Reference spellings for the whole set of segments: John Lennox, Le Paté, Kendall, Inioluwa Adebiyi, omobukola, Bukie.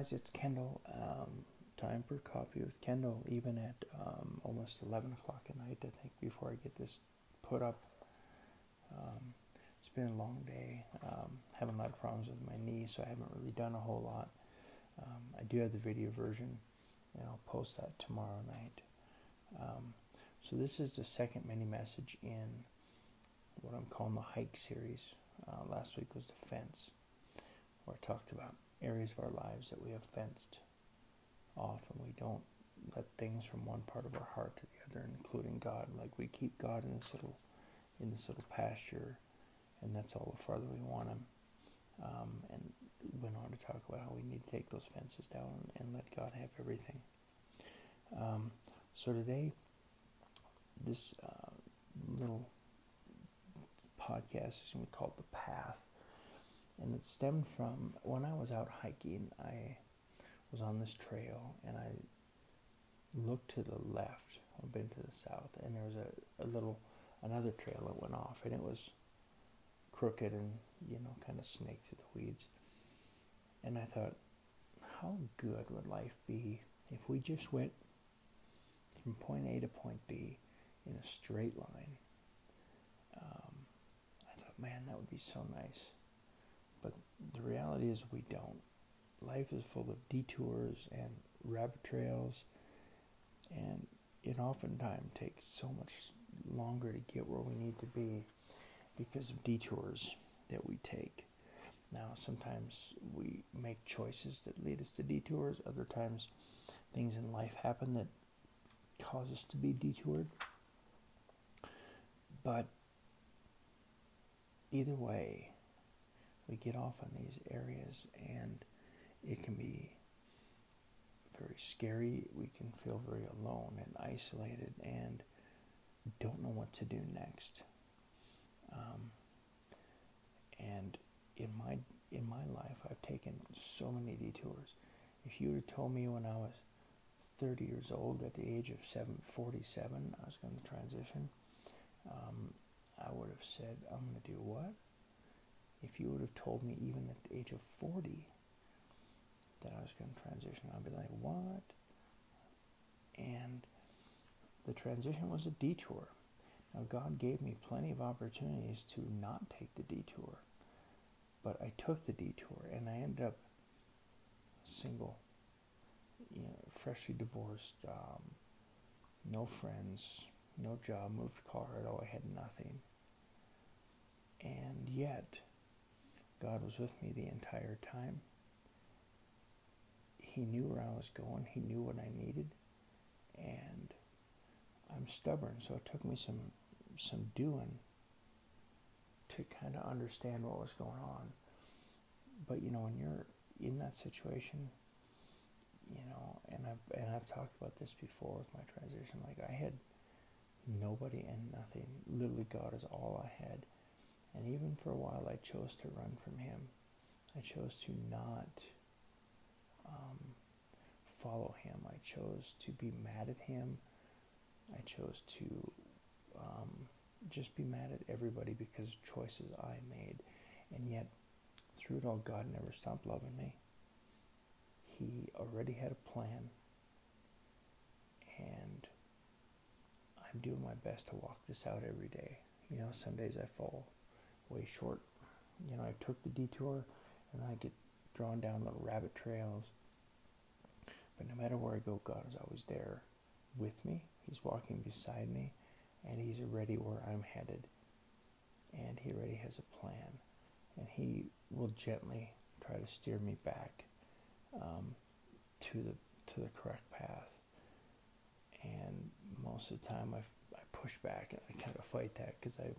guys, it's Kendall. Time for coffee with Kendall, even at almost 11 o'clock at night, I think, before I get this put up. It's been a long day. Having a lot of problems with my knee, so I haven't really done a whole lot. I do have the video version, and I'll post that tomorrow night. So this is the second mini message in what I'm calling the hike series. Last week was the fence, where I talked about areas of our lives that we have fenced off, and we don't let things from one part of our heart to the other, including God. Like, we keep God in this little pasture, and that's all the farther we want him. And went on to talk about how we need to take those fences down and let God have everything. So today, this little podcast is going to be called The Path, and it stemmed from when I was out hiking. I was on this trail, and I looked to the left, I've been to the south, and there was another trail that went off, and it was crooked and, you know, kind of snaked through the weeds. And I thought, how good would life be if we just went from point A to point B in a straight line? I thought, man, that would be so nice. But the reality is we don't. Life is full of detours and rabbit trails, and it oftentimes takes so much longer to get where we need to be because of detours that we take. Now, sometimes we make choices that lead us to detours. Other times, things in life happen that cause us to be detoured. But either way, we get off on these areas, and it can be very scary. We can feel very alone and isolated and don't know what to do next. And in my life, I've taken so many detours. If you would have told me when I was 30 years old, at the age of 47, I was going to transition, I would have said, I'm going to do what? If you would have told me even at the age of 40 that I was going to transition, I'd be like, what? And the transition was a detour. Now, God gave me plenty of opportunities to not take the detour, but I took the detour, and I ended up single, you know, freshly divorced, no friends, no job, moved to Colorado. I had nothing, and yet God was with me the entire time. He knew where I was going. He knew what I needed, and I'm stubborn, so it took me some doing to kind of understand what was going on. But, you know, when you're in that situation, you know, and I've talked about this before with my transition, like, I had nobody and nothing. Literally, God is all I had. And even for a while, I chose to run from him. I chose to not follow him. I chose to be mad at him. I chose to just be mad at everybody because of choices I made. And yet, through it all, God never stopped loving me. He already had a plan, and I'm doing my best to walk this out every day. You know, some days I fall way short. You know, I took the detour, and I get drawn down little rabbit trails. But no matter where I go, God is always there with me. He's walking beside me, and he's already where I'm headed, and he already has a plan, and he will gently try to steer me back to the correct path. And most of the time, I push back, and I kind of fight that because I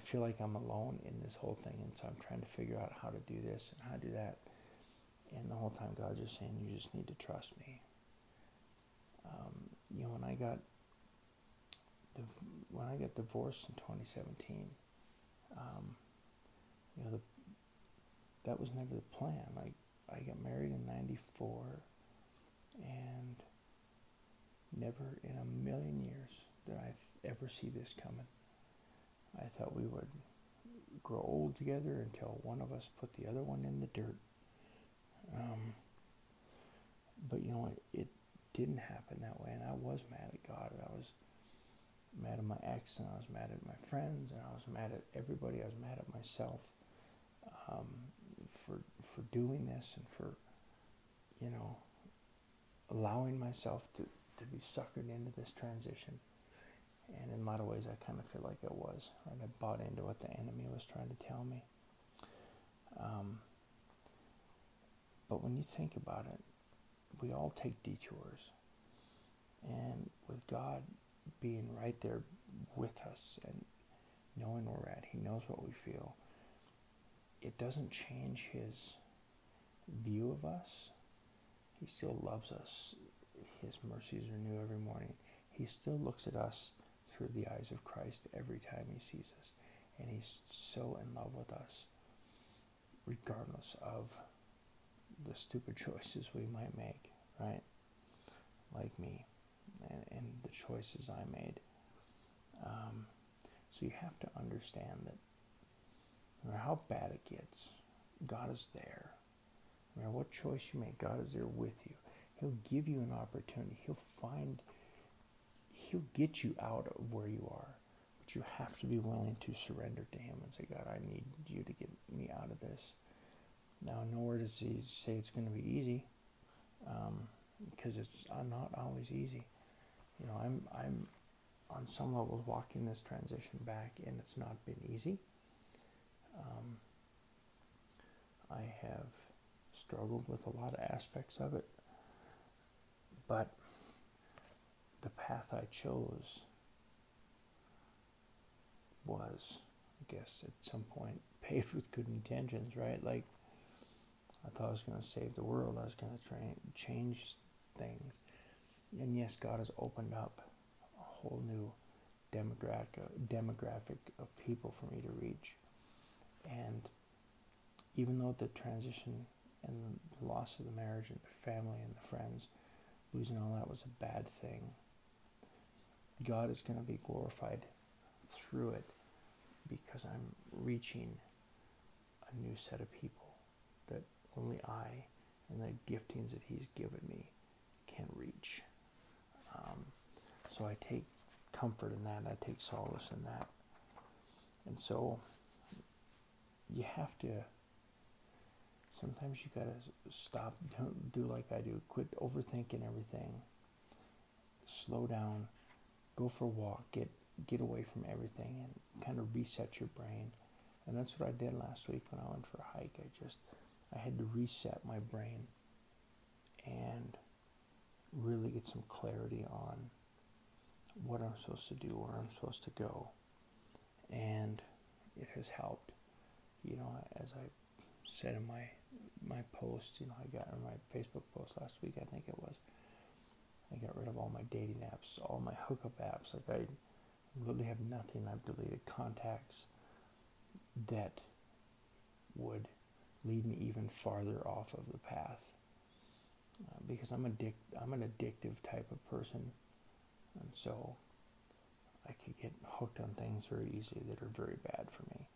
feel like I'm alone in this whole thing, and so I'm trying to figure out how to do this and how to do that, and the whole time God's just saying, you just need to trust me. You know, when I got divorced in 2017, you know, that was never the plan. Like, I got married in '94, and never in a million years did I ever see this coming. I thought we would grow old together until one of us put the other one in the dirt. But you know what? It didn't happen that way, and I was mad at God, and I was mad at my ex, and I was mad at my friends, and I was mad at everybody. I was mad at myself for doing this and for, you know, allowing myself to be suckered into this transition. And in a lot of ways, I kind of feel like it was, right? I bought into what the enemy was trying to tell me. But when you think about it, we all take detours. And with God being right there with us and knowing where we're at, He knows what we feel. It doesn't change His view of us. He still loves us. His mercies are new every morning. He still looks at us through the eyes of Christ every time He sees us. And He's so in love with us, regardless of the stupid choices we might make, right? Like me and the choices I made. So you have to understand that no matter how bad it gets, God is there. No matter what choice you make, God is there with you. He'll give you an opportunity. He'll get you out of where you are. But you have to be willing to surrender to Him and say, God, I need you to get me out of this. Now, nowhere does He say it's going to be easy, because it's not always easy. You know, I'm on some levels walking this transition back, and it's not been easy. I have struggled with a lot of aspects of it, but the path I chose was, I guess, at some point paved with good intentions, right? Like, I thought I was going to save the world. I was going to try and change things. And yes, God has opened up a whole new demographic of people for me to reach. And even though the transition and the loss of the marriage and the family and the friends, losing all that was a bad thing, God is going to be glorified through it, because I'm reaching a new set of people that only I and the giftings that He's given me can reach. So I take comfort in that. I take solace in that. And so you have to, sometimes you got to stop, don't do like I do, quit overthinking everything, slow down, go for a walk, get away from everything and kind of reset your brain. And that's what I did last week when I went for a hike. I had to reset my brain and really get some clarity on what I'm supposed to do, where I'm supposed to go. And it has helped. You know, as I said in my post, you know, I got in my Facebook post last week, I think it was, I got rid of all my dating apps, all my hookup apps. Like, I really have nothing. I've deleted contacts that would lead me even farther off of the path, because I'm an addictive type of person, and so I could get hooked on things very easily that are very bad for me.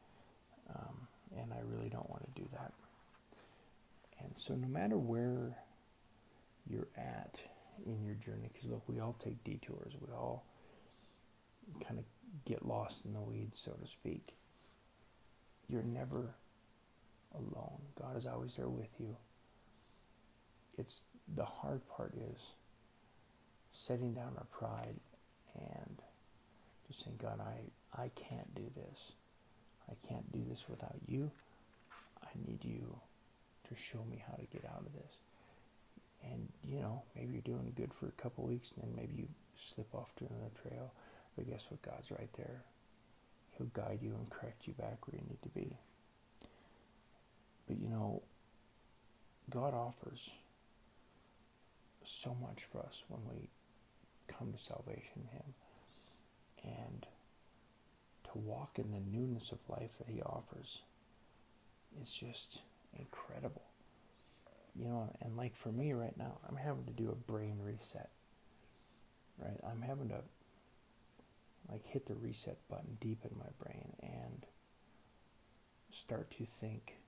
And I really don't want to do that. And so no matter where you're at in your journey, because look, we all take detours, we all kind of get lost in the weeds, so to speak. You're never alone. God is always there with you. It's the hard part is setting down our pride and just saying, God, I can't do this. I can't do this without you. I need you to show me how to get out of this. And, you know, maybe you're doing good for a couple weeks, and then maybe you slip off to another trail. But guess what? God's right there. He'll guide you and correct you back where you need to be. But, you know, God offers so much for us when we come to salvation in Him. And to walk in the newness of life that He offers is just incredible. You know, and like for me right now, I'm having to do a brain reset, right? I'm having to like hit the reset button deep in my brain and start to think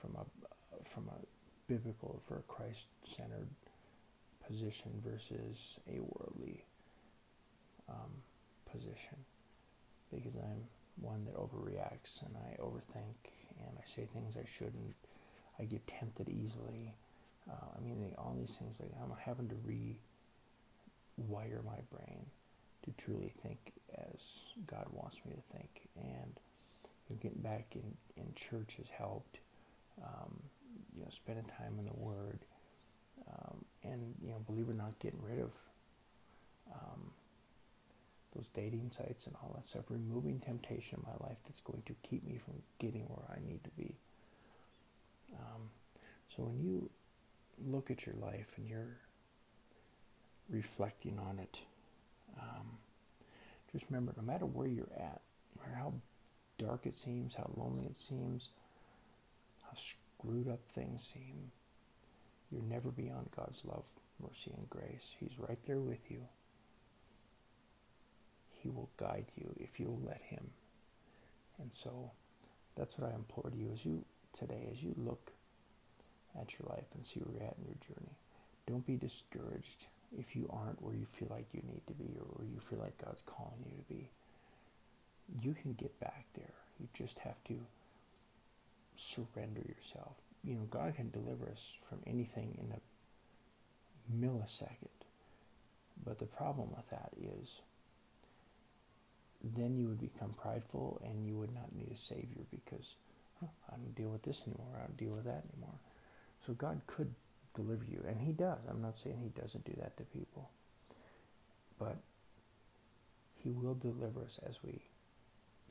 from a from a biblical, for a Christ-centered position versus a worldly position, because I'm one that overreacts and I overthink and I say things I shouldn't. I get tempted easily. All these things, like, I'm having to rewire my brain to truly think as God wants me to think. And getting back in church has helped. Spending time in the Word, believe it or not, getting rid of those dating sites and all that stuff, removing temptation in my life that's going to keep me from getting where I need to be. So when you look at your life and you're reflecting on it, just remember, no matter where you're at, no matter how dark it seems, how lonely it seems, how screwed up things seem, you're never beyond God's love, mercy, and grace. He's right there with you. He will guide you if you'll let Him. And so that's what I implore to you as you look at your life and see where you're at in your journey. Don't be discouraged if you aren't where you feel like you need to be, or where you feel like God's calling you to be. You can get back there. You just have to surrender yourself. God can deliver us from anything in a millisecond. But the problem with that is, then you would become prideful and you would not need a Savior, because I don't deal with this anymore, I don't deal with that anymore. So God could deliver you, and He does. I'm not saying He doesn't do that to people, but He will deliver us as we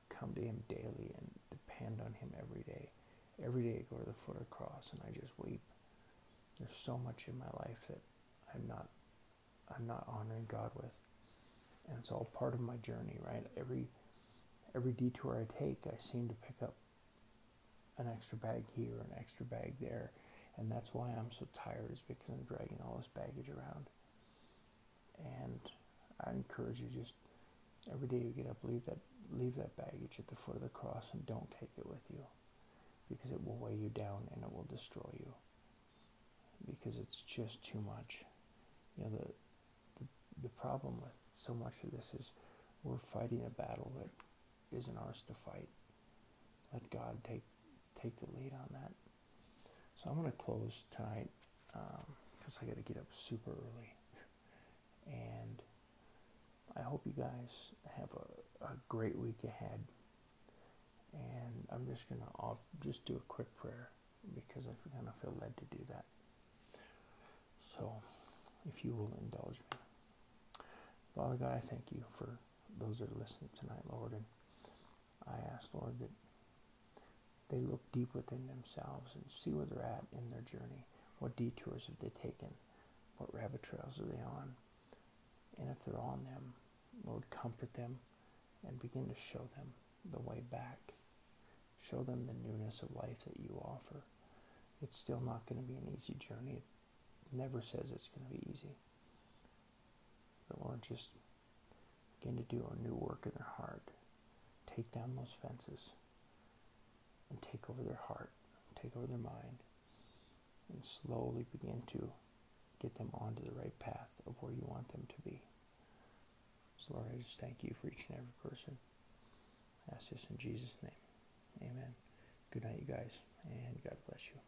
come to Him daily and depend on Him every day. Every day I go to the foot of the cross and I just weep. There's so much in my life that I'm not honoring God with. And it's all part of my journey, right? Every detour I take, I seem to pick up an extra bag here, an extra bag there. And that's why I'm so tired, is because I'm dragging all this baggage around. And I encourage you, just every day you get up, leave that baggage at the foot of the cross and don't take it with you, because it will weigh you down and it will destroy you, because it's just too much. The problem with so much of this is we're fighting a battle that isn't ours to fight. Let God take the lead on that. So I'm going to close tonight because I got to get up super early. And I hope you guys have a great week ahead. And I'm just going to just do a quick prayer, because I kind of feel led to do that. So if you will indulge me. Father God, I thank you for those that are listening tonight, Lord. And I ask, Lord, that they look deep within themselves and see where they're at in their journey. What detours have they taken? What rabbit trails are they on? And if they're on them, Lord, comfort them and begin to show them the way back. Show them the newness of life that you offer. It's still not going to be an easy journey. It never says it's going to be easy. But Lord, just begin to do a new work in their heart. Take down those fences and take over their heart, take over their mind, and slowly begin to get them onto the right path of where you want them to be. So Lord, I just thank you for each and every person. I ask this in Jesus' name. Amen. Good night, you guys, and God bless you.